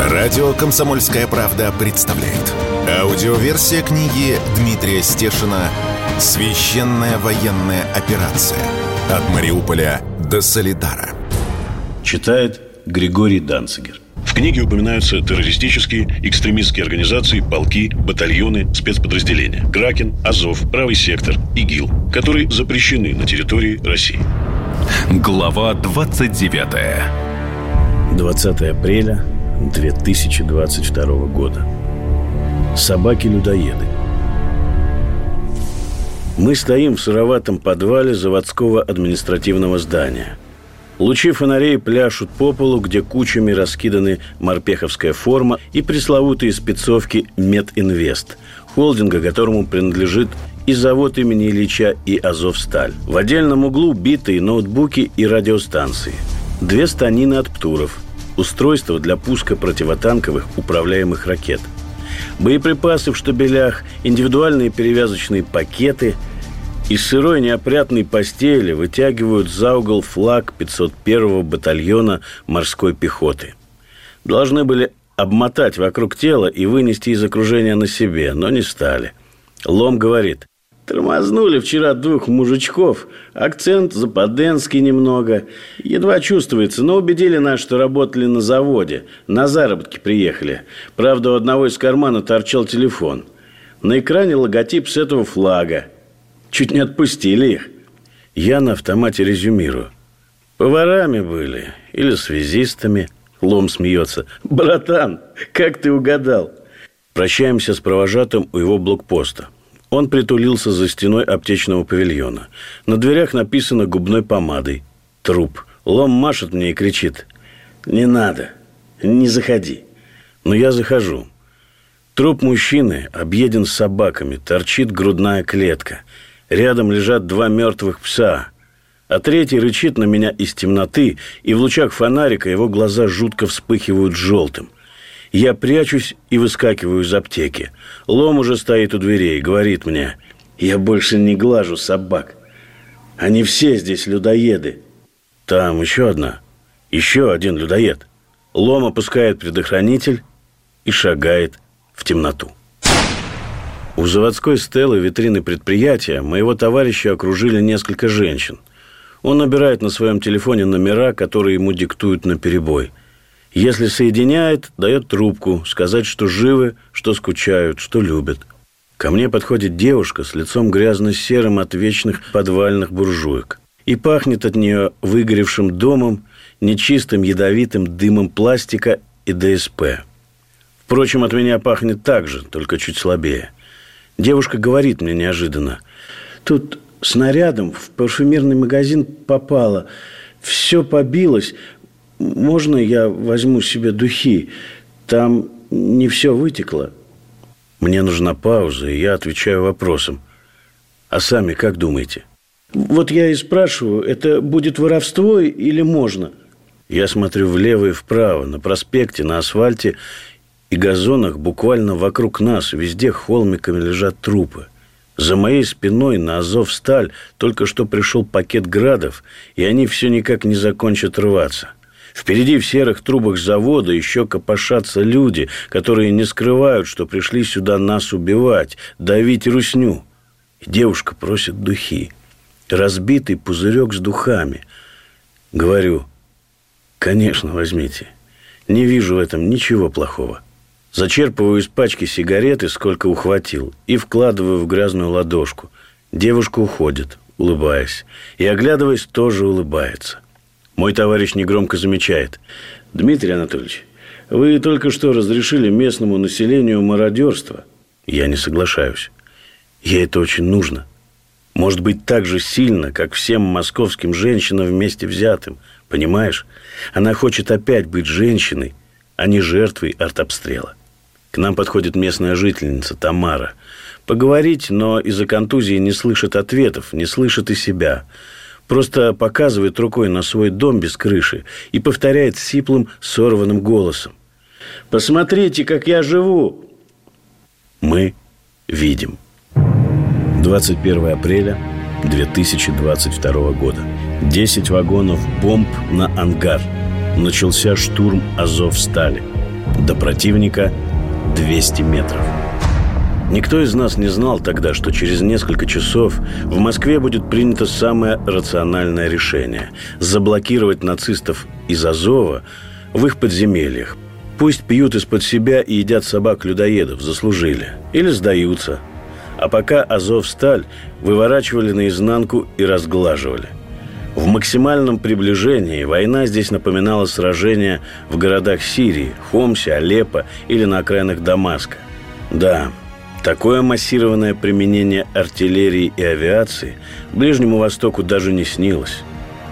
Радио «Комсомольская правда» представляет. Аудиоверсия книги Дмитрия Стешина «Священная военная операция. От Мариуполя до Соледара». Читает Григорий Данцигер. В книге упоминаются террористические, экстремистские организации, полки, батальоны, спецподразделения. Кракен, Азов, Правый сектор, ИГИЛ, которые запрещены на территории России. Глава 29. 20 апреля 2022 года. Собаки-людоеды. Мы стоим в сыроватом подвале заводского административного здания. Лучи фонарей пляшут по полу, где кучами раскиданы морпеховская форма и пресловутые спецовки «Метинвест», холдинга, которому принадлежит и завод имени Ильича, и «Азовсталь». В отдельном углу битые ноутбуки и радиостанции. Две станины от «Птуров». Устройство для пуска противотанковых управляемых ракет. Боеприпасы в штабелях, индивидуальные перевязочные пакеты – из сырой неопрятной постели вытягивают за угол флаг 501-го батальона морской пехоты. Должны были обмотать вокруг тела и вынести из окружения на себе, но не стали. Лом говорит: тормознули вчера двух мужичков, акцент западенский немного, едва чувствуется, но убедили нас, что работали на заводе, на заработки приехали. Правда, у одного из кармана торчал телефон. На экране логотип с этого флага. Чуть не отпустили их. Я на автомате резюмирую. Поварами были или связистами. Лом смеется. Братан, как ты угадал? Прощаемся с провожатым у его блокпоста. Он притулился за стеной аптечного павильона. На дверях написано губной помадой: труп. Лом машет мне и кричит: не надо, не заходи. Но я захожу. Труп мужчины объеден собаками, торчит грудная клетка. Рядом лежат два мертвых пса. А третий рычит на меня из темноты, и в лучах фонарика его глаза жутко вспыхивают желтым. Я прячусь и выскакиваю из аптеки. Лом уже стоит у дверей и говорит мне: я больше не глажу собак. Они все здесь людоеды. Там еще одна. Еще один людоед. Лом опускает предохранитель и шагает в темноту. У заводской стелы витрины предприятия моего товарища окружили несколько женщин. Он набирает на своем телефоне номера, которые ему диктуют наперебой. Если соединяет, дает трубку, сказать, что живы, что скучают, что любят. Ко мне подходит девушка с лицом грязно-серым от вечных подвальных буржуек. И пахнет от нее выгоревшим домом, нечистым ядовитым дымом пластика и ДСП. Впрочем, от меня пахнет так же, только чуть слабее. Девушка говорит мне неожиданно: тут снарядом в парфюмерный магазин попало. Все побилось. Можно я возьму себе духи? Там не все вытекло. Мне нужна пауза, и я отвечаю вопросом: а сами как думаете? Вот я и спрашиваю, это будет воровство или можно? Я смотрю влево и вправо, на проспекте, на асфальте и газонах буквально вокруг нас, везде холмиками лежат трупы. За моей спиной на Азовсталь только что пришел пакет градов, и они все никак не закончат рваться. Впереди в серых трубах завода еще копошатся люди, которые не скрывают, что пришли сюда нас убивать, давить русню. И девушка просит духи. Разбитый пузырек с духами. Говорю: конечно, возьмите. Не вижу в этом ничего плохого. Зачерпываю из пачки сигареты, сколько ухватил, и вкладываю в грязную ладошку. Девушка уходит, улыбаясь, и, оглядываясь, тоже улыбается. Мой товарищ негромко замечает: Дмитрий Анатольевич, вы только что разрешили местному населению мародерство. Я не соглашаюсь. Ей это очень нужно. Может быть, так же сильно, как всем московским женщинам вместе взятым. Понимаешь? Она хочет опять быть женщиной, а не жертвой артобстрела. К нам подходит местная жительница Тамара. Поговорить, но из-за контузии не слышит ответов, не слышит и себя. Просто показывает рукой на свой дом без крыши и повторяет сиплым, сорванным голосом: «Посмотрите, как я живу!» Мы видим. 21 апреля 2022 года. 10 вагонов бомб на ангар. начался штурм Азовстали. До противника 200 метров. Никто из нас не знал тогда, что через несколько часов в Москве будет принято самое рациональное решение – заблокировать нацистов из Азова в их подземельях. Пусть пьют из-под себя и едят собак-людоедов, заслужили. Или сдаются. А пока Азовсталь выворачивали наизнанку и разглаживали. В максимальном приближении война здесь напоминала сражения в городах Сирии, Хомсе, Алеппо или на окраинах Дамаска. Да, такое массированное применение артиллерии и авиации Ближнему Востоку даже не снилось.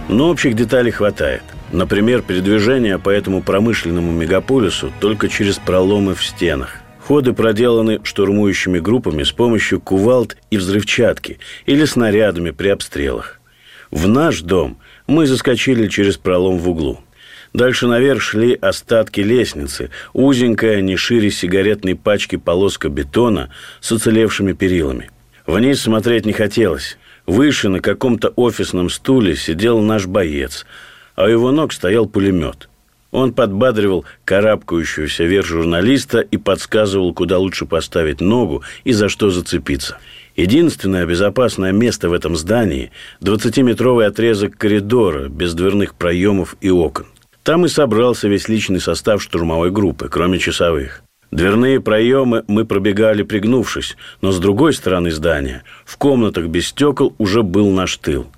Но общих деталей хватает. Например, передвижение по этому промышленному мегаполису только через проломы в стенах. Ходы проделаны штурмующими группами с помощью кувалд и взрывчатки или снарядами при обстрелах. В наш дом мы заскочили через пролом в углу. Дальше наверх шли остатки лестницы, узенькая, не шире сигаретной пачки полоска бетона с уцелевшими перилами. Вниз смотреть не хотелось. Выше на каком-то офисном стуле сидел наш боец, а у его ног стоял пулемет. Он подбадривал карабкающуюся вверх журналиста и подсказывал, куда лучше поставить ногу и за что зацепиться. Единственное безопасное место в этом здании – 20-метровый отрезок коридора без дверных проемов и окон. Там и собрался весь личный состав штурмовой группы, кроме часовых. Дверные проемы мы пробегали, пригнувшись, но с другой стороны здания, в комнатах без стекол, уже был наш тыл.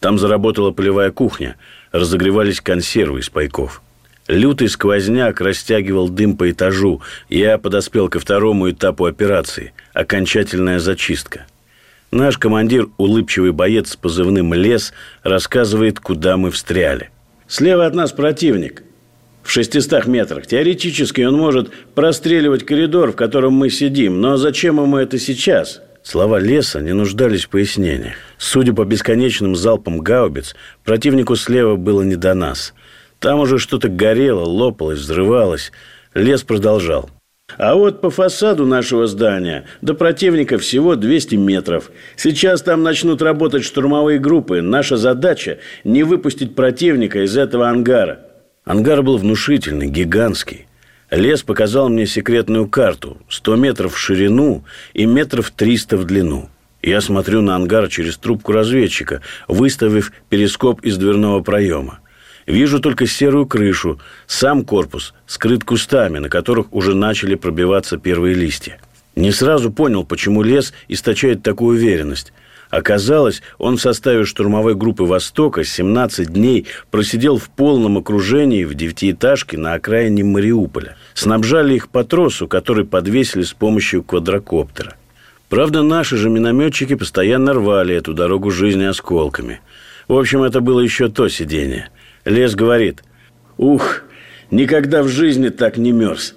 Там заработала полевая кухня, разогревались консервы из пайков. Лютый сквозняк растягивал дым по этажу. Я подоспел ко второму этапу операции – окончательная зачистка. Наш командир, улыбчивый боец с позывным «Лес», рассказывает, куда мы встряли. Слева от нас противник. В 600 метрах. Теоретически он может простреливать коридор, в котором мы сидим. Но зачем ему это сейчас? Слова Леса не нуждались в пояснениях. Судя по бесконечным залпам гаубиц, противнику слева было не до нас. Там уже что-то горело, лопалось, взрывалось. Лес продолжал. А вот по фасаду нашего здания до противника всего 200 метров. Сейчас там начнут работать штурмовые группы. Наша задача – не выпустить противника из этого ангара. Ангар был внушительный, гигантский. Лес показал мне секретную карту – 100 метров в ширину и метров 300 в длину. Я смотрю на ангар через трубку разведчика, выставив перископ из дверного проема. Вижу только серую крышу. Сам корпус скрыт кустами, на которых уже начали пробиваться первые листья. Не сразу понял, почему Лес источает такую уверенность. Оказалось, он в составе штурмовой группы «Востока» 17 дней просидел в полном окружении в девятиэтажке на окраине Мариуполя. Снабжали их по тросу, который подвесили с помощью квадрокоптера. Правда, наши же минометчики постоянно рвали эту дорогу жизни осколками. В общем, это было еще то сидение. Лес говорит: «Ух, никогда в жизни так не мерз».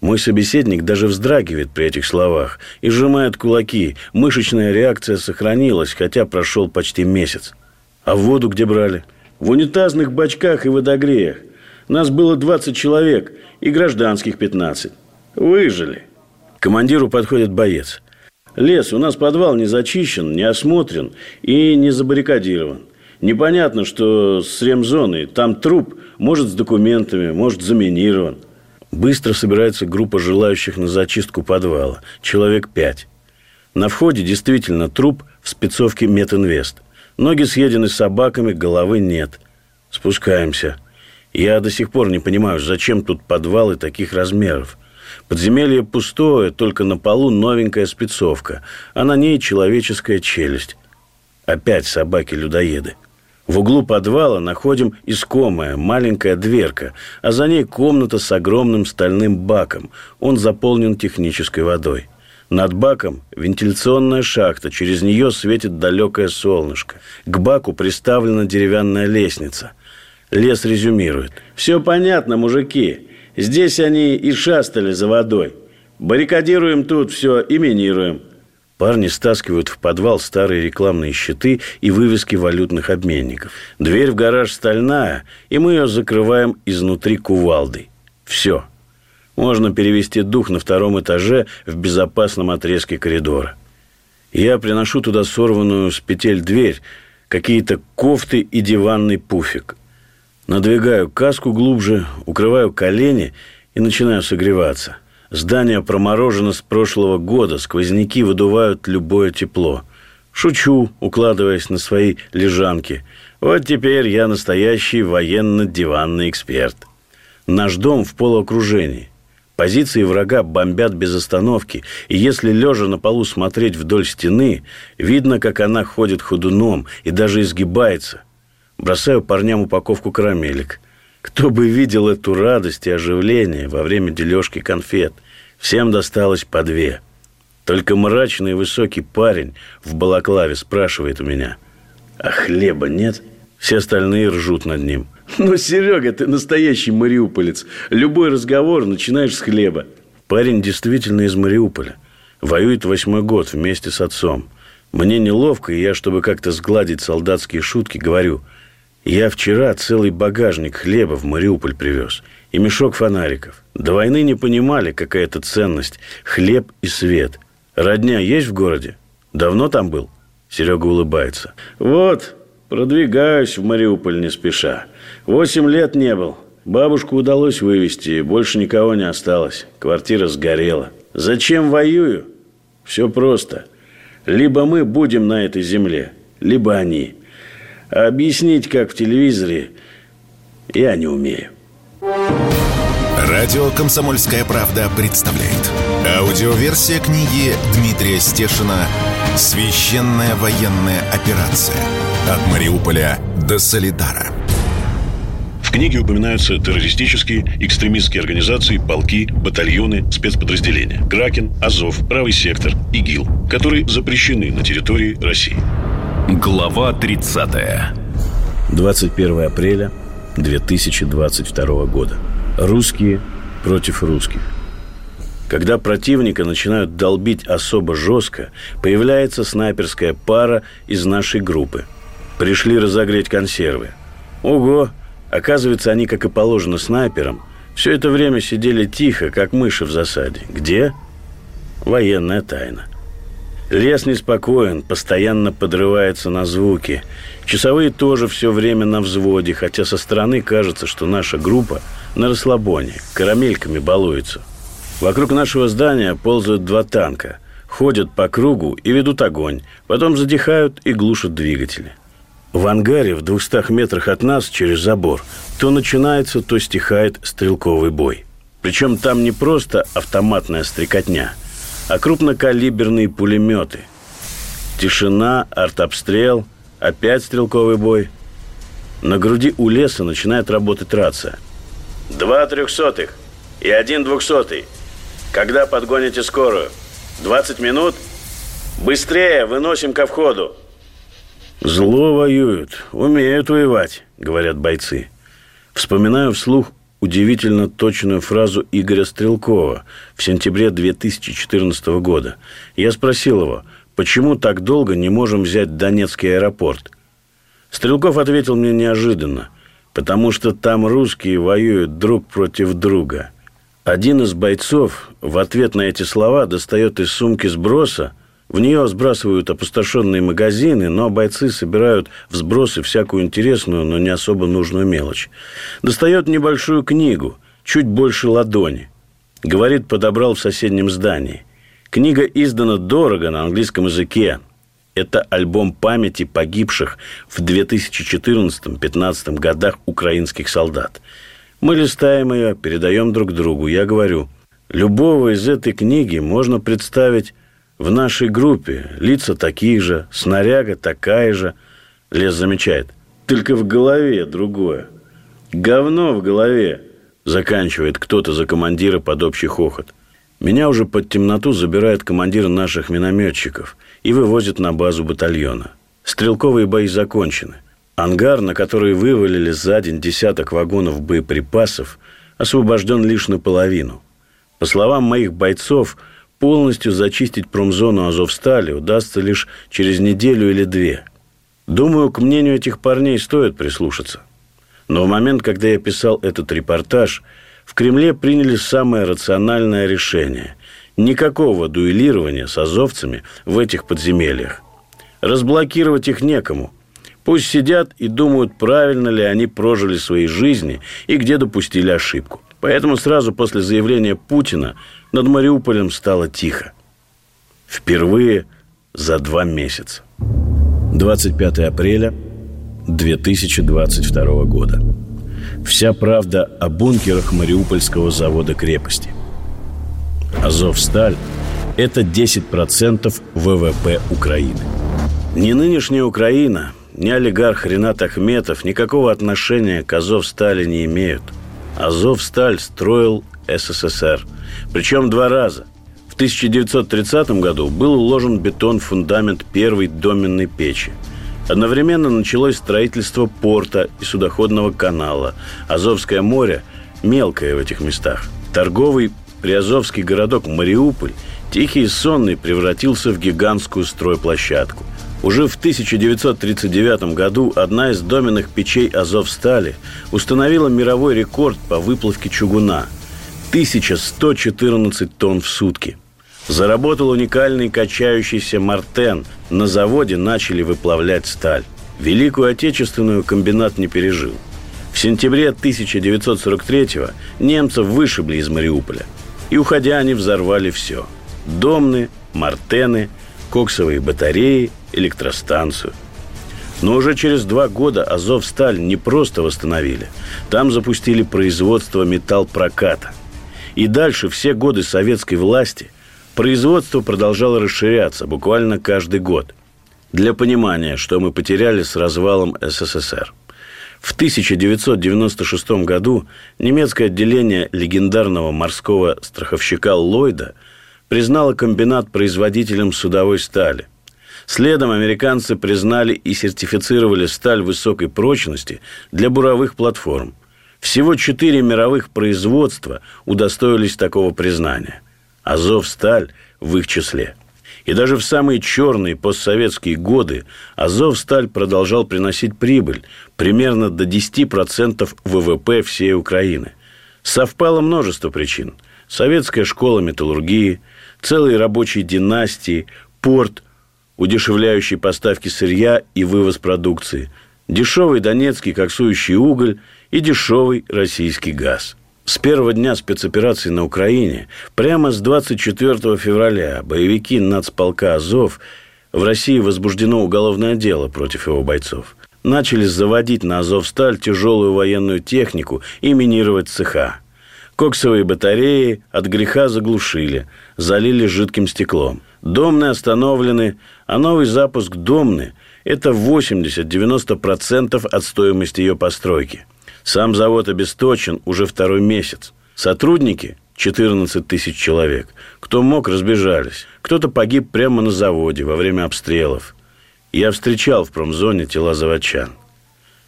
Мой собеседник даже вздрагивает при этих словах и сжимает кулаки. Мышечная реакция сохранилась, хотя прошел почти месяц. А воду где брали? В унитазных бачках и водогреях. Нас было 20 человек и гражданских 15. Выжили. К командиру подходит боец. Лес, у нас подвал не зачищен, не осмотрен и не забаррикадирован. Непонятно, что с ремзоной. Там труп, может, с документами, может, заминирован. Быстро собирается группа желающих на зачистку подвала. Человек 5. На входе действительно труп в спецовке «Метинвест». Ноги съедены собаками, головы нет. Спускаемся. Я до сих пор не понимаю, зачем тут подвалы таких размеров. Подземелье пустое, только на полу новенькая спецовка, а на ней человеческая челюсть. Опять собаки-людоеды. В углу подвала находим искомая маленькая дверка, а за ней комната с огромным стальным баком. Он заполнен технической водой. Над баком вентиляционная шахта, через нее светит далекое солнышко. К баку приставлена деревянная лестница. Лес резюмирует. «Все понятно, мужики. Здесь они и шастали за водой. Баррикадируем тут все и минируем». Парни стаскивают в подвал старые рекламные щиты и вывески валютных обменников. Дверь в гараж стальная, и мы ее закрываем изнутри кувалдой. Все. Можно перевести дух на втором этаже в безопасном отрезке коридора. Я приношу туда сорванную с петель дверь, какие-то кофты и диванный пуфик. Надвигаю каску глубже, укрываю колени и начинаю согреваться. Здание проморожено с прошлого года, сквозняки выдувают любое тепло. Шучу, укладываясь на свои лежанки. Вот теперь я настоящий военно-диванный эксперт. Наш дом в полуокружении. Позиции врага бомбят без остановки, и если лежа на полу смотреть вдоль стены, видно, как она ходит ходуном и даже изгибается. Бросаю парням упаковку карамелек. Кто бы видел эту радость и оживление во время дележки конфет. Всем досталось по две. Только мрачный высокий парень в балаклаве спрашивает у меня: «А хлеба нет?» Все остальные ржут над ним. «Ну, Серега, ты настоящий мариуполец. Любой разговор начинаешь с хлеба». Парень действительно из Мариуполя. Воюет 8-й год вместе с отцом. Мне неловко, и я, чтобы как-то сгладить солдатские шутки, говорю: «Я вчера целый багажник хлеба в Мариуполь привез. И мешок фонариков. До войны не понимали, какая это ценность. Хлеб и свет. Родня есть в городе? Давно там был?» Серега улыбается. «Вот, продвигаюсь в Мариуполь не спеша. 8 лет не был. Бабушку удалось вывезти, больше никого не осталось. Квартира сгорела. Зачем воюю? Все просто. Либо мы будем на этой земле, либо они. А объяснить, как в телевизоре, я не умею». Радио «Комсомольская правда» представляет аудиоверсия книги Дмитрия Стешина «Священная военная операция. От Мариуполя до Соледара». В книге упоминаются террористические, экстремистские организации, полки, батальоны, спецподразделения: Кракен, Азов, Правый сектор, ИГИЛ, которые запрещены на территории России. Глава 30. 21 апреля 2022 года. Русские против русских. Когда противника начинают долбить особо жестко, появляется снайперская пара из нашей группы. Пришли разогреть консервы. Ого! Оказывается, они, как и положено снайперам, все это время сидели тихо, как мыши в засаде. Где? Военная тайна. Лес неспокоен, постоянно подрывается на звуки. Часовые тоже все время на взводе, хотя со стороны кажется, что наша группа на расслабоне, карамельками балуется. Вокруг нашего здания ползают 2 танка, ходят по кругу и ведут огонь, потом задихают и глушат двигатели. В ангаре в 200 метрах от нас через забор то начинается, то стихает стрелковый бой. Причем там не просто автоматная стрекотня, а крупнокалиберные пулеметы. Тишина, артобстрел, опять стрелковый бой. На груди у леса начинает работать рация. 2 300 и 1 200. Когда подгоните скорую? 20 минут? Быстрее, выносим ко входу. «Зло воюют, умеют воевать», — говорят бойцы. Вспоминаю вслух удивительно точную фразу Игоря Стрелкова в сентябре 2014 года. Я спросил его: «Почему так долго не можем взять Донецкий аэропорт?» Стрелков ответил мне неожиданно: «Потому что там русские воюют друг против друга». Один из бойцов в ответ на эти слова достает из сумки сброса. В нее сбрасывают опустошенные магазины, но бойцы собирают в сбросы всякую интересную, но не особо нужную мелочь. Достает небольшую книгу, чуть больше ладони. Говорит, подобрал в соседнем здании. Книга издана дорого на английском языке. Это альбом памяти погибших в 2014-2015 годах украинских солдат. Мы листаем ее, передаем друг другу. Я говорю: «Любого из этой книги можно представить в нашей группе. Лица такие же, снаряга такая же». Лес замечает: «Только в голове другое. Говно в голове», — заканчивает кто-то за командира под общий хохот. Меня уже под темноту забирает командир наших минометчиков и вывозит на базу батальона. Стрелковые бои закончены. Ангар, на который вывалили за день 10 вагонов боеприпасов, освобожден лишь наполовину. По словам моих бойцов, полностью зачистить промзону Азовстали удастся лишь через неделю или 2. Думаю, к мнению этих парней стоит прислушаться. Но в момент, когда я писал этот репортаж, в Кремле приняли самое рациональное решение: никакого дуэлирования с азовцами в этих подземельях. Разблокировать их некому. Пусть сидят и думают, правильно ли они прожили свои жизни и где допустили ошибку. Поэтому сразу после заявления Путина над Мариуполем стало тихо. Впервые за 2 месяца. 25 апреля 2022 года. Вся правда о бункерах Мариупольского завода-крепости. Азовсталь – это 10% ВВП Украины. Ни нынешняя Украина, ни олигарх Ренат Ахметов никакого отношения к Азовстали не имеют. Азовсталь строил СССР. Причем 2 раза. В 1930 году был уложен бетон-фундамент первой доменной печи. Одновременно началось строительство порта и судоходного канала. Азовское море мелкое в этих местах. Торговый приазовский городок Мариуполь, тихий и сонный, превратился в гигантскую стройплощадку. Уже в 1939 году одна из доменных печей Азовстали установила мировой рекорд по выплавке чугуна – 1114 тонн в сутки. Заработал уникальный качающийся мартен. На заводе начали выплавлять сталь. Великую Отечественную комбинат не пережил. В сентябре 1943-го немцев вышибли из Мариуполя. И, уходя, они взорвали все. Домны, мартены, коксовые батареи, электростанцию. Но уже через 2 года Азовсталь не просто восстановили. Там запустили производство металлпроката. И дальше все годы советской власти производство продолжало расширяться буквально каждый год. Для понимания, что мы потеряли с развалом СССР. В 1996 году немецкое отделение легендарного морского страховщика Ллойда признало комбинат производителем судовой стали. Следом американцы признали и сертифицировали сталь высокой прочности для буровых платформ. Всего 4 мировых производства удостоились такого признания. Азовсталь в их числе. И даже в самые черные постсоветские годы Азовсталь продолжал приносить прибыль примерно до 10% ВВП всей Украины. Совпало множество причин. Советская школа металлургии, целые рабочие династии, порт, удешевляющий поставки сырья и вывоз продукции, дешевый донецкий коксующий уголь и дешевый российский газ. С первого дня спецоперации на Украине, прямо с 24 февраля, боевики нацполка «Азов», в России возбуждено уголовное дело против его бойцов, начали заводить на «Азовсталь» тяжелую военную технику и минировать цеха. Коксовые батареи от греха заглушили, залили жидким стеклом. Домны остановлены, а новый запуск «Домны» – это 80-90% от стоимости ее постройки. Сам завод обесточен уже 2-й месяц. Сотрудники – 14 тысяч человек. Кто мог, разбежались. Кто-то погиб прямо на заводе во время обстрелов. Я встречал в промзоне тела заводчан.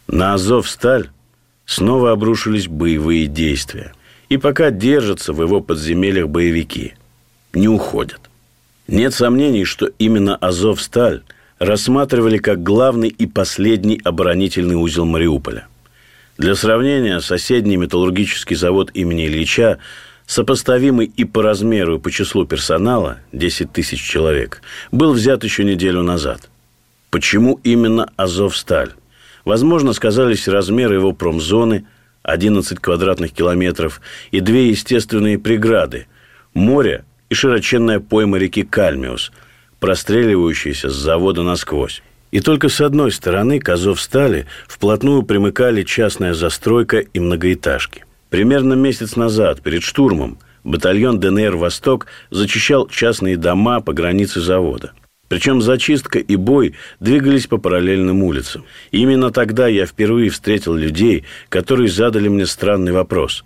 На Азовсталь снова обрушились боевые действия. И пока держатся в его подземельях боевики. Не уходят. Нет сомнений, что именно Азовсталь рассматривали как главный и последний оборонительный узел Мариуполя. Для сравнения, соседний металлургический завод имени Ильича, сопоставимый и по размеру, и по числу персонала, 10 тысяч человек, был взят еще неделю назад. Почему именно Азовсталь? Возможно, сказались размеры его промзоны, 11 квадратных километров, и 2 естественные преграды – море и широченная пойма реки Кальмиус, простреливающаяся с завода насквозь. И только с одной стороны к Азовстали вплотную примыкали частная застройка и многоэтажки. Примерно месяц назад, перед штурмом, батальон ДНР «Восток» зачищал частные дома по границе завода. Причем зачистка и бой двигались по параллельным улицам. И именно тогда я впервые встретил людей, которые задали мне странный вопрос.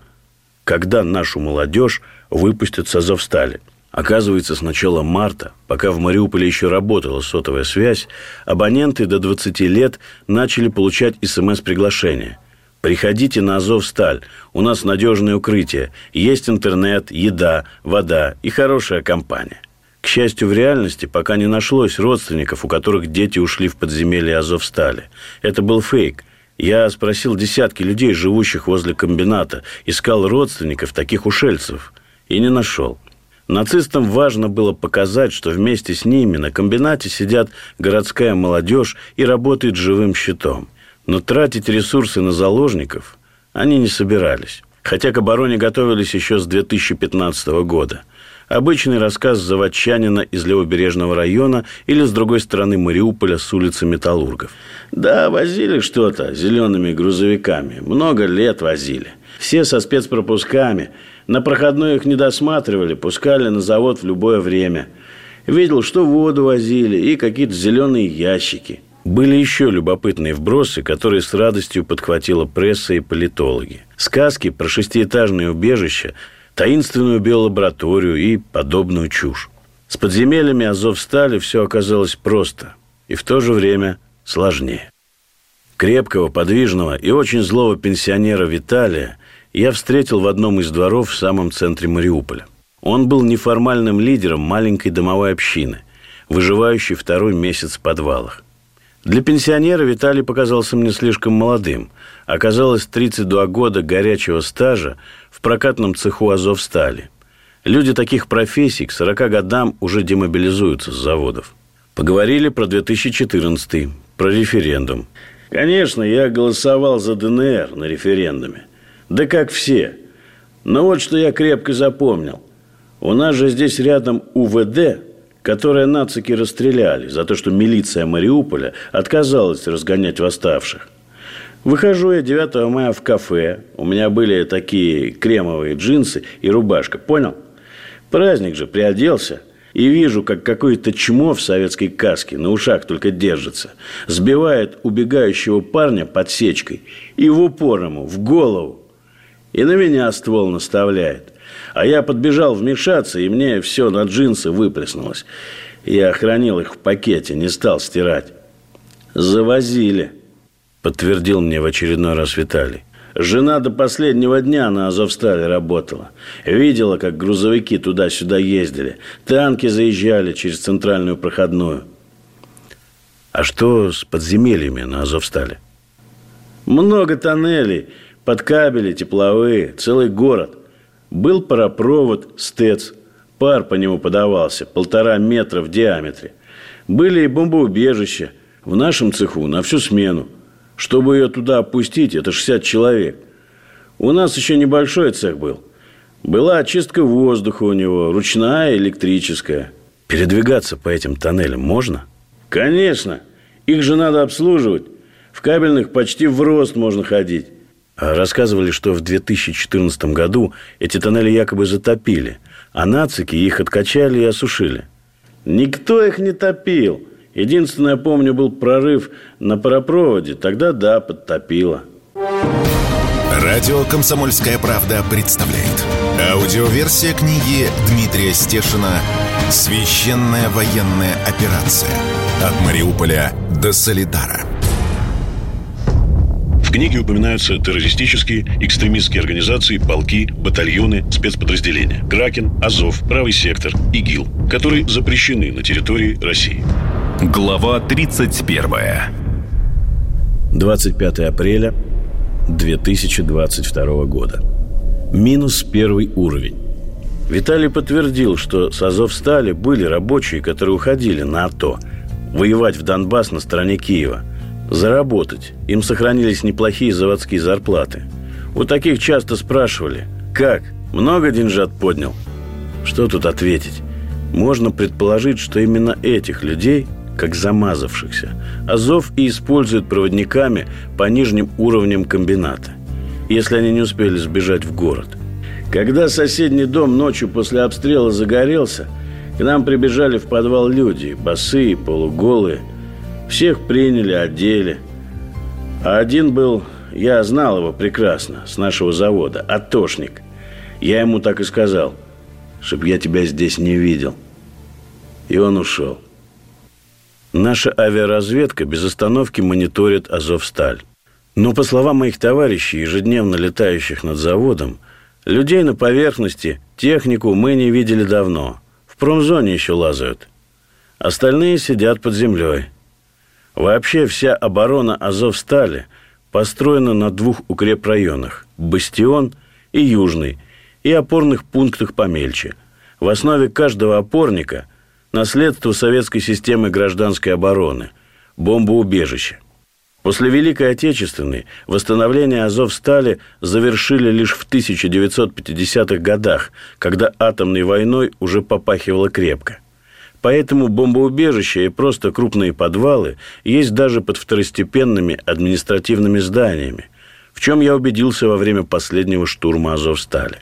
Когда нашу молодежь выпустят с Азовстали? Оказывается, с начала марта, пока в Мариуполе еще работала сотовая связь, абоненты до 20 лет начали получать СМС-приглашения. «Приходите на Азовсталь, у нас надежное укрытие, есть интернет, еда, вода и хорошая компания». К счастью, в реальности пока не нашлось родственников, у которых дети ушли в подземелье Азовстали. Это был фейк. Я спросил десятки людей, живущих возле комбината, искал родственников таких ушельцев и не нашел. Нацистам важно было показать, что вместе с ними на комбинате сидят городская молодежь и работает живым щитом. Но тратить ресурсы на заложников они не собирались. Хотя к обороне готовились еще с 2015 года. Обычный рассказ заводчанина из левобережного района или, с другой стороны, Мариуполя с улицы Металлургов. Да, возили что-то зелеными грузовиками. Много лет возили. Все со спецпропусками. На проходной их не досматривали, пускали на завод в любое время. Видел, что воду возили и какие-то зеленые ящики. Были еще любопытные вбросы, которые с радостью подхватила пресса и политологи. Сказки про шестиэтажное убежище, таинственную биолабораторию и подобную чушь. С подземельями Азовстали все оказалось просто и в то же время сложнее. Крепкого, подвижного и очень злого пенсионера Виталия я встретил в одном из дворов в самом центре Мариуполя. Он был неформальным лидером маленькой домовой общины, выживающей второй месяц в подвалах. Для пенсионера Виталий показался мне слишком молодым. Оказалось, 32 года горячего стажа в прокатном цеху «Азовстали». Люди таких профессий к 40 годам уже демобилизуются с заводов. Поговорили про 2014, про референдум. Конечно, я голосовал за ДНР на референдуме. Да как все. Но вот что я крепко запомнил. У нас же здесь рядом УВД, которые нацики расстреляли за то, что милиция Мариуполя отказалась разгонять восставших. Выхожу я 9 мая в кафе. У меня были такие кремовые джинсы и рубашка. Понял? Праздник же, приоделся. И вижу, как какое-то чмо в советской каске, на ушах только держится, сбивает убегающего парня подсечкой и в упор ему, в голову. И на меня ствол наставляет. А я подбежал вмешаться, и мне все на джинсы выплеснулось. Я хранил их в пакете, не стал стирать. Завозили, подтвердил мне в очередной раз Виталий. Жена до последнего дня на Азовстале работала. Видела, как грузовики туда-сюда ездили. Танки заезжали через центральную проходную. А что с подземельями на Азовстале? Много тоннелей, подкабели тепловые, целый город. Был паропровод СТЭЦ. Пар по нему подавался, 1,5 метра в диаметре. Были и бомбоубежища. В нашем цеху на всю смену. Чтобы ее туда опустить, это 60 человек. У нас еще небольшой цех был. Была очистка воздуха у него, ручная, электрическая. Передвигаться по этим тоннелям можно? Конечно. Их же надо обслуживать. В кабельных почти в рост можно ходить. Рассказывали, что в 2014 году эти тоннели якобы затопили, а нацики их откачали и осушили. Никто их не топил. Единственное, помню, был прорыв на паропроводе. Тогда, да, подтопило. Радио «Комсомольская правда» представляет. Аудиоверсия книги Дмитрия Стешина «Священная военная операция. От Мариуполя до Соледара». В книге упоминаются террористические, экстремистские организации, полки, батальоны, спецподразделения. Кракен, Азов, Правый сектор, ИГИЛ, которые запрещены на территории России. Глава 31. 25 апреля 2022 года. Минус первый уровень. Виталий подтвердил, что с Азовстали были рабочие, которые уходили на АТО, воевать в Донбасс на стороне Киева. Заработать. Им сохранились неплохие заводские зарплаты. У таких часто спрашивали: «Как? Много деньжат поднял?» Что тут ответить? Можно предположить, что именно этих людей, как замазавшихся, Азов и используют проводниками по нижним уровням комбината, если они не успели сбежать в город. Когда соседний дом ночью после обстрела загорелся, к нам прибежали в подвал люди, босые, полуголые. Всех приняли, одели. А один был, я знал его прекрасно, с нашего завода, атошник. Я ему так и сказал: «Чтоб я тебя здесь не видел». И он ушел. Наша авиаразведка без остановки мониторит Азовсталь. Но, по словам моих товарищей, ежедневно летающих над заводом, людей на поверхности, технику мы не видели давно. В промзоне еще лазают. Остальные сидят под землей. Вообще вся оборона Азовстали построена на двух укрепрайонах – Бастион и Южный, и опорных пунктах помельче. В основе каждого опорника наследство советской системы гражданской обороны, бомбоубежище. После Великой Отечественной восстановление Азовстали завершили лишь в 1950-х годах, когда атомной войной уже попахивало крепко. Поэтому бомбоубежища и просто крупные подвалы есть даже под второстепенными административными зданиями, в чем я убедился во время последнего штурма Азовстали.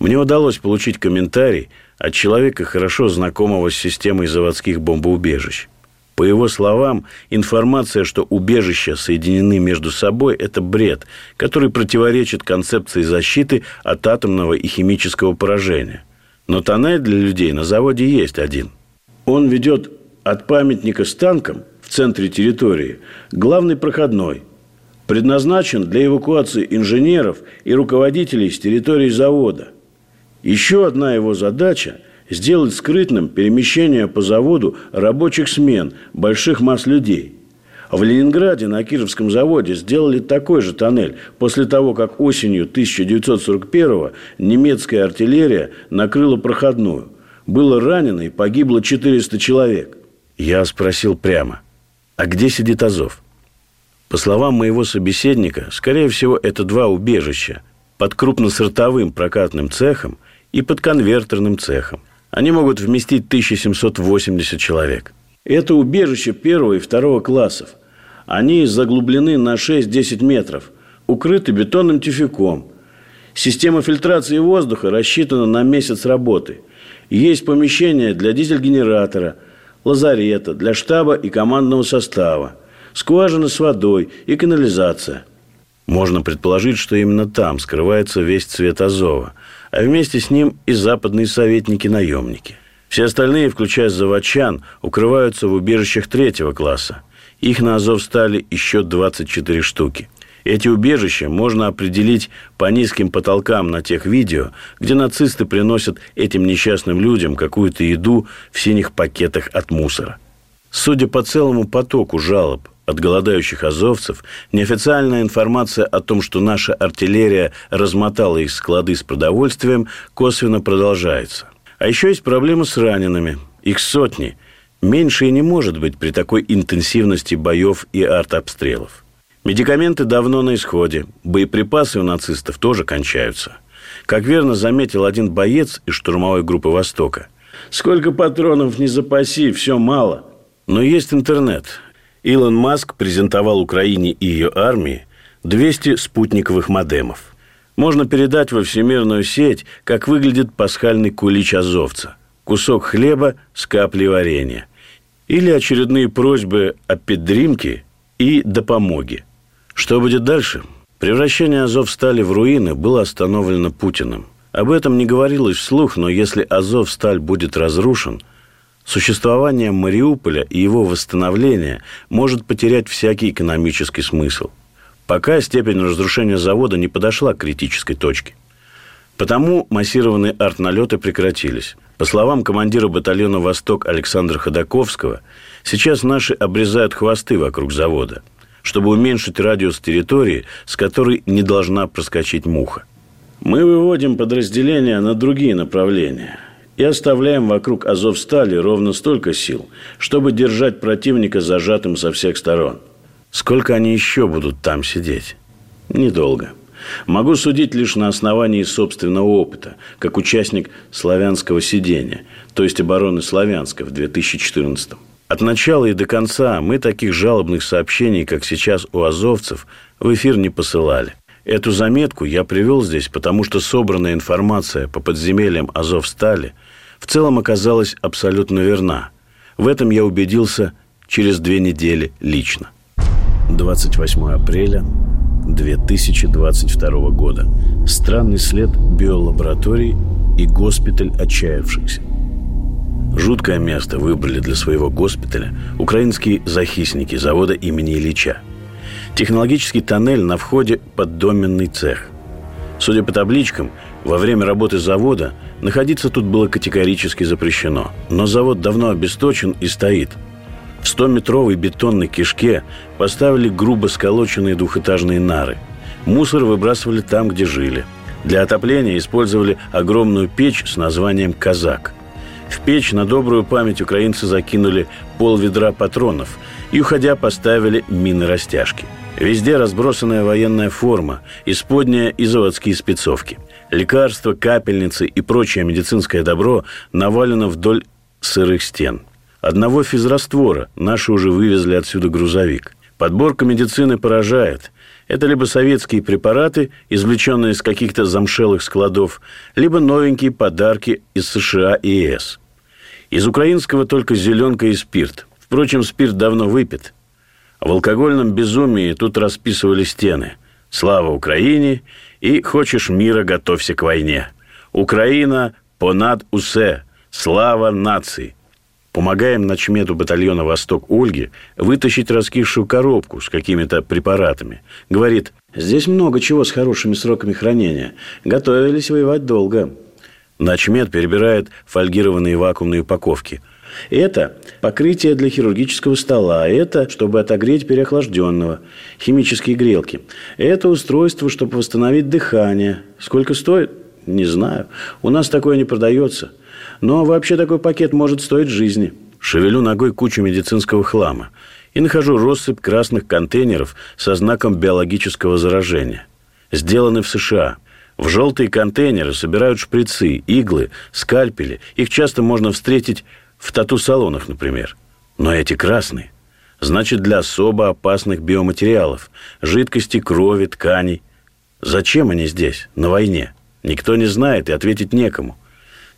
Мне удалось получить комментарий от человека, хорошо знакомого с системой заводских бомбоубежищ. По его словам, информация, что убежища соединены между собой, это бред, который противоречит концепции защиты от атомного и химического поражения. Но тоннель для людей на заводе есть один. Он ведет от памятника с танком в центре территории к главной проходной, предназначен для эвакуации инженеров и руководителей с территории завода. Еще одна его задача — сделать скрытным перемещение по заводу рабочих смен, больших масс людей. В Ленинграде на Кировском заводе сделали такой же тоннель после того, как осенью 1941-го немецкая артиллерия накрыла проходную. Было ранено и погибло 400 человек. Я спросил прямо: а где сидит Азов? По словам моего собеседника, скорее всего, это два убежища под крупносортовым прокатным цехом и под конвертерным цехом. Они могут вместить 1780 человек. Это убежище первого и второго классов. Они заглублены на 6-10 метров, укрыты бетонным тюфяком. Система фильтрации воздуха рассчитана на месяц работы. Есть помещения для дизель-генератора, лазарета, для штаба и командного состава, скважина с водой и канализация. Можно предположить, что именно там скрывается весь цвет Азова, а вместе с ним и западные советники-наемники. Все остальные, включая заводчан, укрываются в убежищах третьего класса. Их на Азовстали еще 24 штуки. Эти убежища можно определить по низким потолкам на тех видео, где нацисты приносят этим несчастным людям какую-то еду в синих пакетах от мусора. Судя по целому потоку жалоб от голодающих азовцев, неофициальная информация о том, что наша артиллерия размотала их склады с продовольствием, косвенно продолжается. А еще есть проблема с ранеными. Их сотни. Меньше и не может быть при такой интенсивности боев и артобстрелов. Медикаменты давно на исходе. Боеприпасы у нацистов тоже кончаются. Как верно заметил один боец из штурмовой группы «Востока», сколько патронов не запаси, все мало. Но есть интернет. Илон Маск презентовал Украине и ее армии 200 спутниковых модемов. Можно передать во всемирную сеть, как выглядит пасхальный кулич азовца. Кусок хлеба с каплей варенья. Или очередные просьбы о поддримке и до помоги. Что будет дальше? Превращение Азовстали в руины было остановлено Путиным. Об этом не говорилось вслух, но если Азовсталь будет разрушен, существование Мариуполя и его восстановление может потерять всякий экономический смысл. Пока степень разрушения завода не подошла к критической точке. Потому массированные артналеты прекратились. По словам командира батальона «Восток» Александра Ходаковского, сейчас наши обрезают хвосты вокруг завода, чтобы уменьшить радиус территории, с которой не должна проскочить муха. Мы выводим подразделения на другие направления и оставляем вокруг Азовстали ровно столько сил, чтобы держать противника зажатым со всех сторон. Сколько они еще будут там сидеть? Недолго. Могу судить лишь на основании собственного опыта, как участник славянского сидения, то есть обороны Славянска в 2014-м. От начала и до конца мы таких жалобных сообщений, как сейчас у азовцев, в эфир не посылали. Эту заметку я привел здесь, потому что собранная информация по подземельям Азовстали в целом оказалась абсолютно верна. В этом я убедился через 2 недели лично. 28 апреля 2022 года. Странный след биолабораторий и госпиталь отчаявшихся. Жуткое место выбрали для своего госпиталя украинские захисники завода имени Ильича. Технологический тоннель на входе под доменный цех. Судя по табличкам, во время работы завода находиться тут было категорически запрещено. Но завод давно обесточен и стоит. В 100-метровой бетонной кишке поставили грубо сколоченные двухэтажные нары. Мусор выбрасывали там, где жили. Для отопления использовали огромную печь с названием «Казак». В печь на добрую память украинцы закинули пол-ведра патронов и, уходя, поставили мины-растяжки. Везде разбросанная военная форма, исподняя и заводские спецовки. Лекарства, капельницы и прочее медицинское добро навалено вдоль сырых стен. Одного физраствора наши уже вывезли отсюда грузовик. Подборка медицины поражает. Это либо советские препараты, извлеченные из каких-то замшелых складов, либо новенькие подарки из США и ЕС. Из украинского только зеленка и спирт. Впрочем, спирт давно выпит. В алкогольном безумии тут расписывали стены. Слава Украине и хочешь мира, готовься к войне. Украина понад усе. Слава нации. Помогаем начмету батальона «Восток» Ольге вытащить раскисшую коробку с какими-то препаратами. Говорит, здесь много чего с хорошими сроками хранения. Готовились воевать долго. Начмет перебирает фольгированные вакуумные упаковки. Это покрытие для хирургического стола. Это, чтобы отогреть переохлажденного. Химические грелки. Это устройство, чтобы восстановить дыхание. Сколько стоит? Не знаю. У нас такое не продается. Но вообще такой пакет может стоить жизни. Шевелю ногой кучу медицинского хлама и нахожу россыпь красных контейнеров со знаком биологического заражения. Сделаны в США. В желтые контейнеры собирают шприцы, иглы, скальпели. Их часто можно встретить в тату-салонах, например. Но эти красные. Значит, для особо опасных биоматериалов. Жидкости, крови, тканей. Зачем они здесь, на войне? Никто не знает и ответить некому.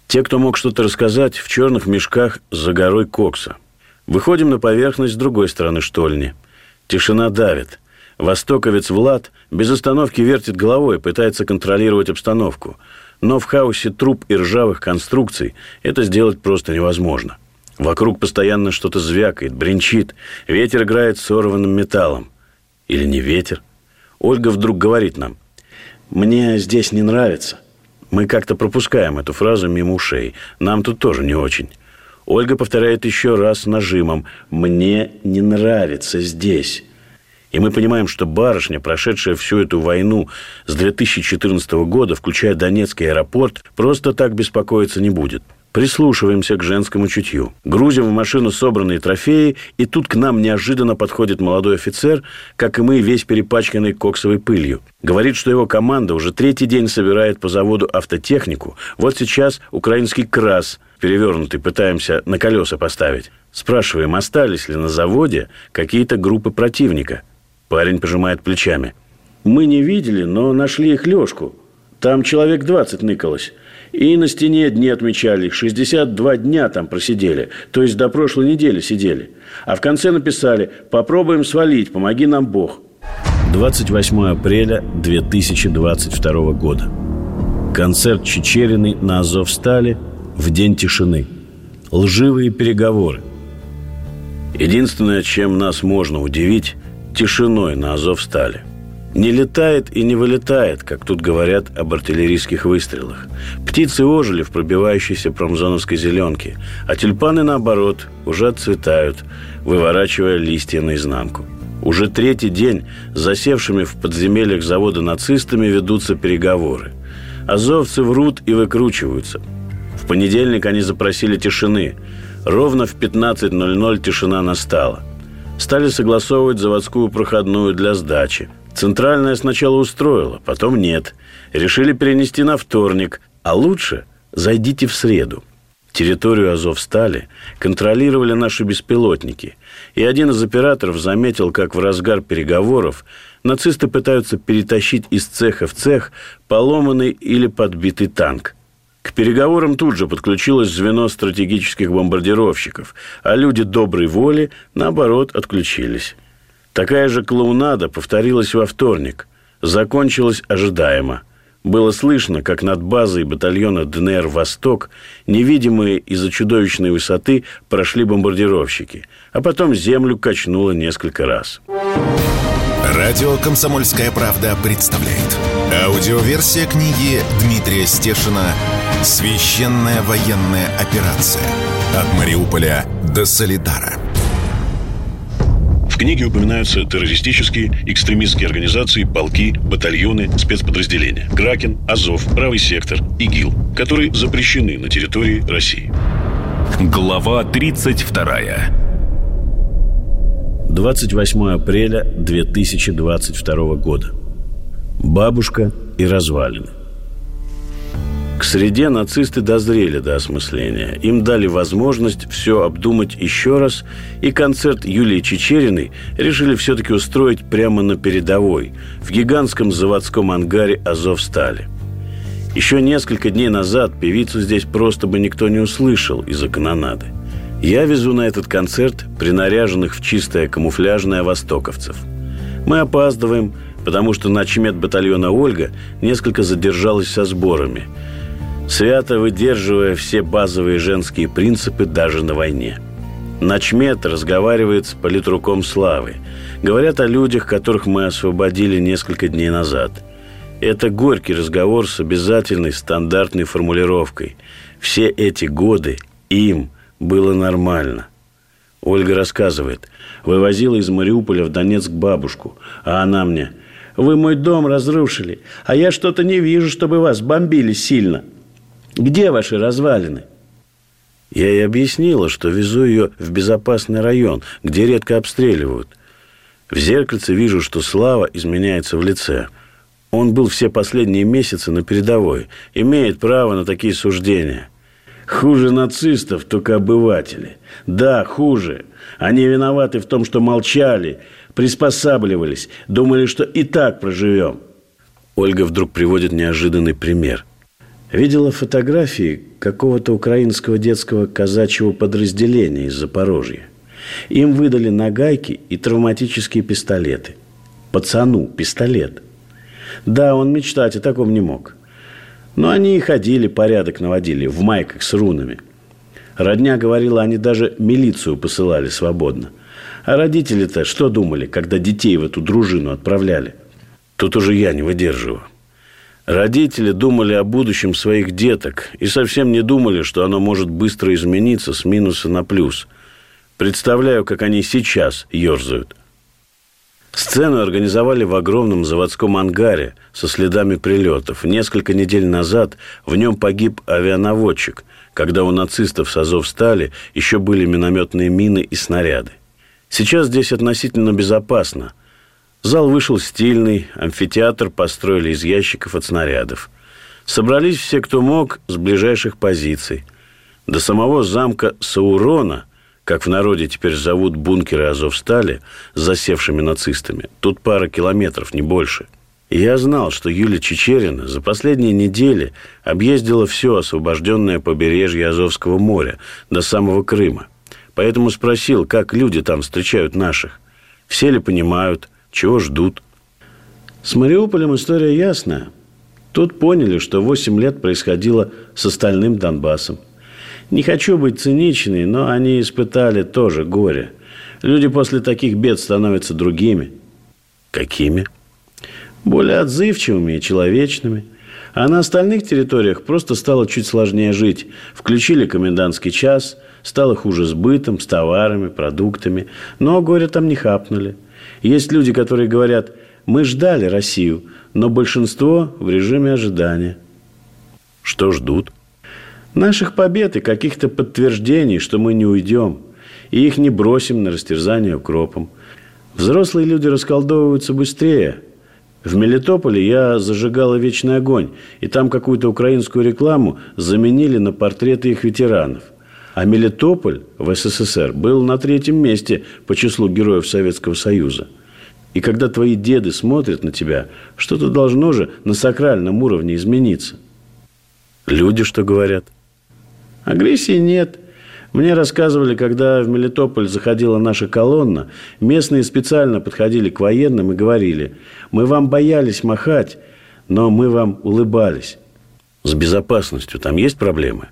Те, кто мог что-то рассказать, в черных мешках за горой кокса. Выходим на поверхность с другой стороны штольни. Тишина давит. Востоковец Влад без остановки вертит головой, пытается контролировать обстановку. Но в хаосе труб и ржавых конструкций это сделать просто невозможно. Вокруг постоянно что-то звякает, бренчит. Ветер играет сорванным металлом. Или не ветер. Ольга вдруг говорит нам: «Мне здесь не нравится». Мы как-то пропускаем эту фразу мимо ушей. Нам тут тоже не очень. Ольга повторяет еще раз с нажимом. «Мне не нравится здесь». И мы понимаем, что барышня, прошедшая всю эту войну с 2014 года, включая Донецкий аэропорт, просто так беспокоиться не будет. Прислушиваемся к женскому чутью. Грузим в машину собранные трофеи, и тут к нам неожиданно подходит молодой офицер, как и мы, весь перепачканный коксовой пылью. Говорит, что его команда уже третий день собирает по заводу автотехнику. Вот сейчас украинский крас, перевернутый, пытаемся на колеса поставить. Спрашиваем, остались ли на заводе какие-то группы противника. Парень пожимает плечами. «Мы не видели, но нашли их лёжку. Там человек 20 ныкалось. И на стене дни отмечали. 62 дня там просидели. То есть до прошлой недели сидели. А в конце написали: попробуем свалить, помоги нам Бог». 28 апреля 2022 года. Концерт Чичериной на Азовстале в день тишины. Лживые переговоры. Единственное, чем нас можно удивить, тишиной на Азовстале. Не летает и не вылетает, как тут говорят об артиллерийских выстрелах. Птицы ожили в пробивающейся промзоновской зеленке, а тюльпаны, наоборот, уже отцветают, выворачивая листья наизнанку. Уже третий день с засевшими в подземельях завода нацистами ведутся переговоры. Азовцы врут и выкручиваются. В понедельник они запросили тишины. Ровно в 15:00 тишина настала. Стали согласовывать заводскую проходную для сдачи. Центральная сначала устроила, потом нет. Решили перенести на вторник, а лучше зайдите в среду. Территорию Азовстали контролировали наши беспилотники. И один из операторов заметил, как в разгар переговоров нацисты пытаются перетащить из цеха в цех поломанный или подбитый танк. К переговорам тут же подключилось звено стратегических бомбардировщиков, а люди доброй воли, наоборот, отключились. Такая же клоунада повторилась во вторник. Закончилась ожидаемо. Было слышно, как над базой батальона ДНР «Восток» невидимые из-за чудовищной высоты прошли бомбардировщики, а потом землю качнуло несколько раз. Радио «Комсомольская правда» представляет. Аудиоверсия книги Дмитрия Стешина «Священная военная операция. От Мариуполя до Соледара». В книге упоминаются террористические, экстремистские организации, полки, батальоны, спецподразделения «Кракен», «Азов», «Правый сектор», «ИГИЛ», которые запрещены на территории России. Глава 32. 28 апреля 2022 года. Бабушка и развалины. К среде нацисты дозрели до осмысления. Им дали возможность все обдумать еще раз, и концерт Юлии Чичериной решили все-таки устроить прямо на передовой, в гигантском заводском ангаре «Азовстали». Еще несколько дней назад певицу здесь просто бы никто не услышал из-за канонады. Я везу на этот концерт принаряженных в чистое камуфляжное востоковцев. Мы опаздываем, потому что начмед батальона «Ольга» несколько задержалась со сборами, свято выдерживая все базовые женские принципы даже на войне. Начмед разговаривает с политруком Славы. Говорят о людях, которых мы освободили несколько дней назад. Это горький разговор с обязательной стандартной формулировкой. Все эти годы им было нормально. Ольга рассказывает. Вывозила из Мариуполя в Донецк бабушку, а она мне: «Вы мой дом разрушили, а я что-то не вижу, чтобы вас бомбили сильно. Где ваши развалины?» Я ей объяснила, что везу ее в безопасный район, где редко обстреливают. В зеркальце вижу, что Слава изменяется в лице. Он был все последние месяцы на передовой, имеет право на такие суждения. Хуже нацистов только обыватели. Да, хуже. Они виноваты в том, что молчали, приспосабливались, думали, что и так проживем. Ольга вдруг приводит неожиданный пример. Видела фотографии какого-то украинского детского казачьего подразделения из Запорожья. Им выдали нагайки и травматические пистолеты. Пацану пистолет. Да, он мечтать о таком не мог. Но они и ходили, порядок наводили, в майках с рунами. Родня говорила, они даже милицию посылали свободно. А родители-то что думали, когда детей в эту дружину отправляли? Тут уже я не выдерживаю. Родители думали о будущем своих деток и совсем не думали, что оно может быстро измениться с минуса на плюс. Представляю, как они сейчас ерзают. Сцену организовали в огромном заводском ангаре со следами прилетов. Несколько недель назад в нем погиб авианаводчик, когда у нацистов с Азовстали еще были минометные мины и снаряды. Сейчас здесь относительно безопасно. Зал вышел стильный, амфитеатр построили из ящиков от снарядов. Собрались все, кто мог, с ближайших позиций. До самого замка Саурона, как в народе теперь зовут бункеры Азовстали, с засевшими нацистами, тут пара километров, не больше. И я знал, что Юлия Чичерина за последние недели объездила все освобожденное побережье Азовского моря до самого Крыма. Поэтому спросил, как люди там встречают наших. Все ли понимают, чего ждут? С Мариуполем история ясная. Тут поняли, что 8 лет происходило с остальным Донбассом. Не хочу быть циничной, но они испытали тоже горе. Люди после таких бед становятся другими. Какими? Более отзывчивыми и человечными. А на остальных территориях просто стало чуть сложнее жить. Включили комендантский час, стало хуже с бытом, с товарами, продуктами. Но горе там не хапнули. Есть люди, которые говорят: мы ждали Россию, но большинство в режиме ожидания. Что ждут? Наших побед и каких-то подтверждений, что мы не уйдем, и их не бросим на растерзание укропом. Взрослые люди расколдовываются быстрее. В Мелитополе я зажигала «Вечный огонь», и там какую-то украинскую рекламу заменили на портреты их ветеранов. А Мелитополь в СССР был на 3-м месте по числу героев Советского Союза. И когда твои деды смотрят на тебя, что-то должно же на сакральном уровне измениться. Люди что говорят? Агрессии нет. Мне рассказывали, когда в Мелитополь заходила наша колонна, местные специально подходили к военным и говорили: мы вам боялись махать, но мы вам улыбались. С безопасностью там есть проблемы?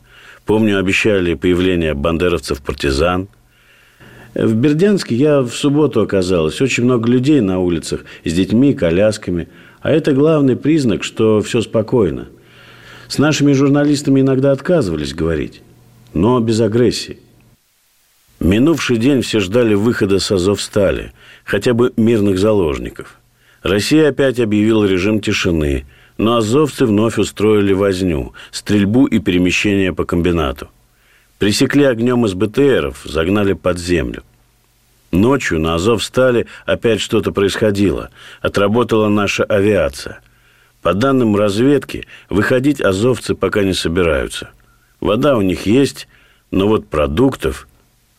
Помню, обещали появление бандеровцев-партизан. В Бердянске я в субботу оказалась. Очень много людей на улицах с детьми, колясками. А это главный признак, что все спокойно. С нашими журналистами иногда отказывались говорить, но без агрессии. Минувший день все ждали выхода с Азовстали. хотя бы мирных заложников. Россия опять объявила режим тишины, но азовцы вновь устроили возню, стрельбу и перемещение по комбинату. Пресекли огнем из БТРов, загнали под землю. Ночью на Азовстали опять что-то происходило. Отработала наша авиация. По данным разведки, выходить азовцы пока не собираются. Вода у них есть, но вот продуктов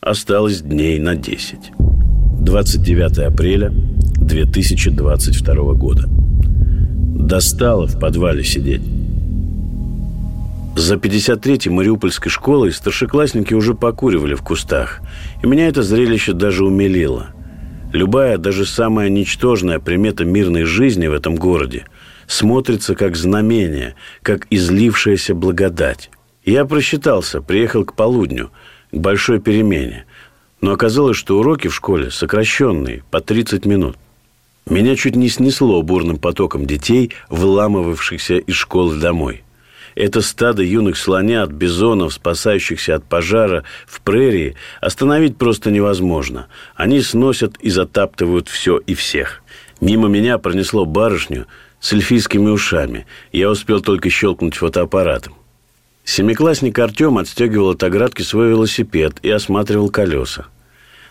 осталось дней на 10. 29 апреля 2022 года. Достало в подвале сидеть. За 53-й мариупольской школой старшеклассники уже покуривали в кустах, и меня это зрелище даже умилило. Любая, даже самая ничтожная примета мирной жизни в этом городе смотрится как знамение, как излившаяся благодать. Я просчитался, приехал к полудню, к большой перемене, но оказалось, что уроки в школе сокращенные, по 30 минут. Меня чуть не снесло бурным потоком детей, выламывавшихся из школы домой. Это стадо юных слонят, бизонов, спасающихся от пожара в прерии, остановить просто невозможно. Они сносят и затаптывают все и всех. Мимо меня пронесло барышню с эльфийскими ушами. Я успел только щелкнуть фотоаппаратом. Семиклассник Артем отстегивал от оградки свой велосипед и осматривал колеса.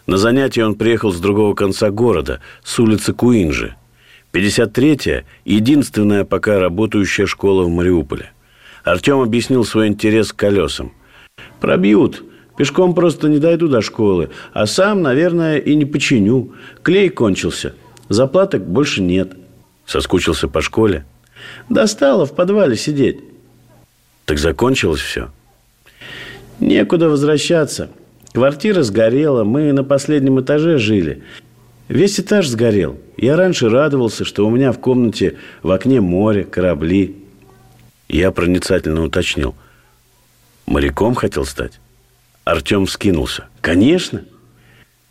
На занятие он приехал с другого конца города, с улицы Куинджи. 53-я – единственная пока работающая школа в Мариуполе. Артем объяснил свой интерес к колесам. «Пробьют. Пешком просто не дойду до школы. А сам, наверное, и не починю. Клей кончился. Заплаток больше нет». Соскучился по школе. «Достало в подвале сидеть». «Так закончилось все?» «Некуда возвращаться. Квартира сгорела. Мы на последнем этаже жили. Весь этаж сгорел. Я раньше радовался, что у меня в комнате в окне море, корабли». Я проницательно уточнил. «Моряком хотел стать?» Артем вскинулся. «Конечно!»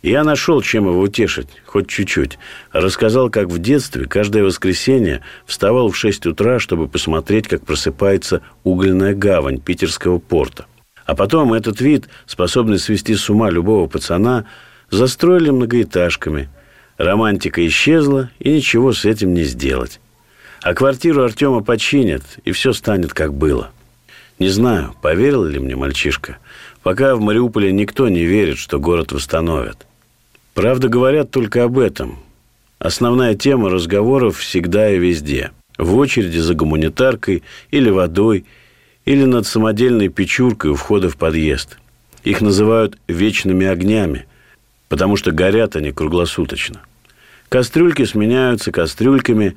Я нашел, чем его утешить, хоть чуть-чуть. Рассказал, как в детстве каждое воскресенье вставал в 6 утра, чтобы посмотреть, как просыпается угольная гавань питерского порта. А потом этот вид, способный свести с ума любого пацана, застроили многоэтажками. Романтика исчезла, и ничего с этим не сделать. А квартиру Артема починят, и все станет, как было. Не знаю, поверил ли мне мальчишка. Пока в Мариуполе никто не верит, что город восстановят. Правда, говорят только об этом. Основная тема разговоров всегда и везде. В очереди за гуманитаркой или водой, или над самодельной печуркой у входа в подъезд. Их называют «вечными огнями», потому что горят они круглосуточно. Кастрюльки сменяются кастрюльками.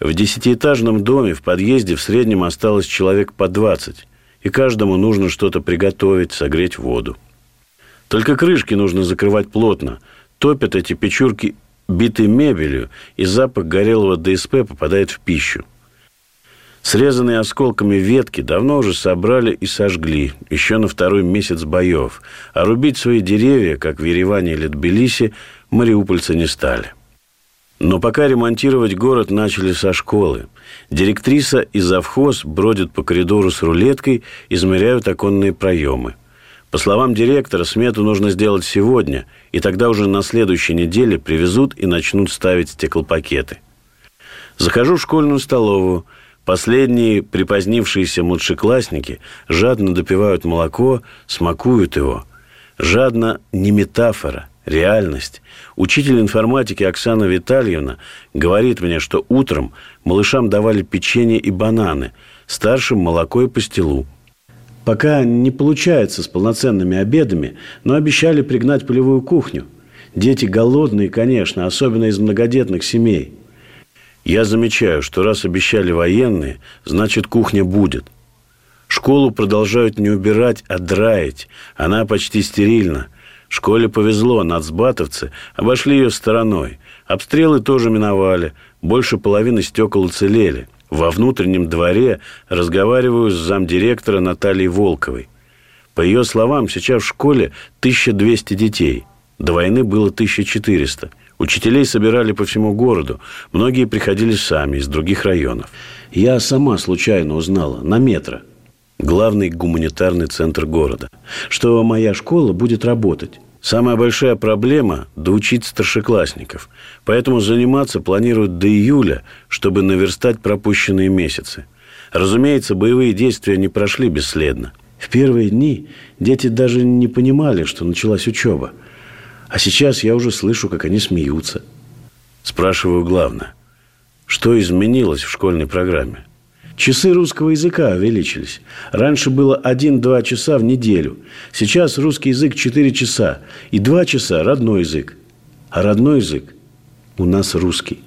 В 10-этажном доме в подъезде в среднем осталось человек по 20, и каждому нужно что-то приготовить, согреть воду. Только крышки нужно закрывать плотно. Топят эти печурки битой мебелью, и запах горелого ДСП попадает в пищу. Срезанные осколками ветки давно уже собрали и сожгли, еще на второй месяц боев, а рубить свои деревья, как в Ереване или Тбилиси, мариупольцы не стали. Но пока ремонтировать город начали со школы. Директриса и завхоз бродят по коридору с рулеткой, измеряют оконные проемы. По словам директора, смету нужно сделать сегодня, и тогда уже на следующей неделе привезут и начнут ставить стеклопакеты. Захожу в школьную столовую. Последние припозднившиеся младшеклассники жадно допивают молоко, смакуют его. Жадно не метафора. Реальность. Учитель информатики Оксана Витальевна говорит мне, что утром малышам давали печенье и бананы, старшим молоко и пастилу. Пока не получается с полноценными обедами, но обещали пригнать полевую кухню. Дети голодные, конечно, особенно из многодетных семей. Я замечаю, что раз обещали военные, значит кухня будет. Школу продолжают не убирать, а драить. Она почти стерильна. Школе повезло, нацбатовцы обошли ее стороной. Обстрелы тоже миновали, больше половины стекол уцелели. Во внутреннем дворе разговариваю с замдиректора Натальей Волковой. По ее словам, сейчас в школе 1200 детей. До войны было 1400. Учителей собирали по всему городу. Многие приходили сами, из других районов. Я сама случайно узнала, на метро. Главный гуманитарный центр города, что моя школа будет работать. Самая большая проблема – доучить старшеклассников. Поэтому заниматься планируют до июля, чтобы наверстать пропущенные месяцы. Разумеется, боевые действия не прошли бесследно. В первые дни дети даже не понимали, что началась учеба. А сейчас я уже слышу, как они смеются. Спрашиваю главное, что изменилось в школьной программе? Часы русского языка увеличились. Раньше было 1-2 часа в неделю. Сейчас русский язык 4 часа. И 2 часа родной язык. А родной язык у нас русский.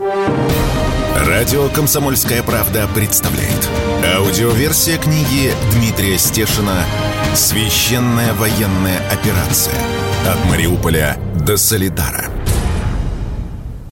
Радио «Комсомольская правда» представляет. Аудиоверсия книги Дмитрия Стешина «Священная военная операция. От Мариуполя до Соледара».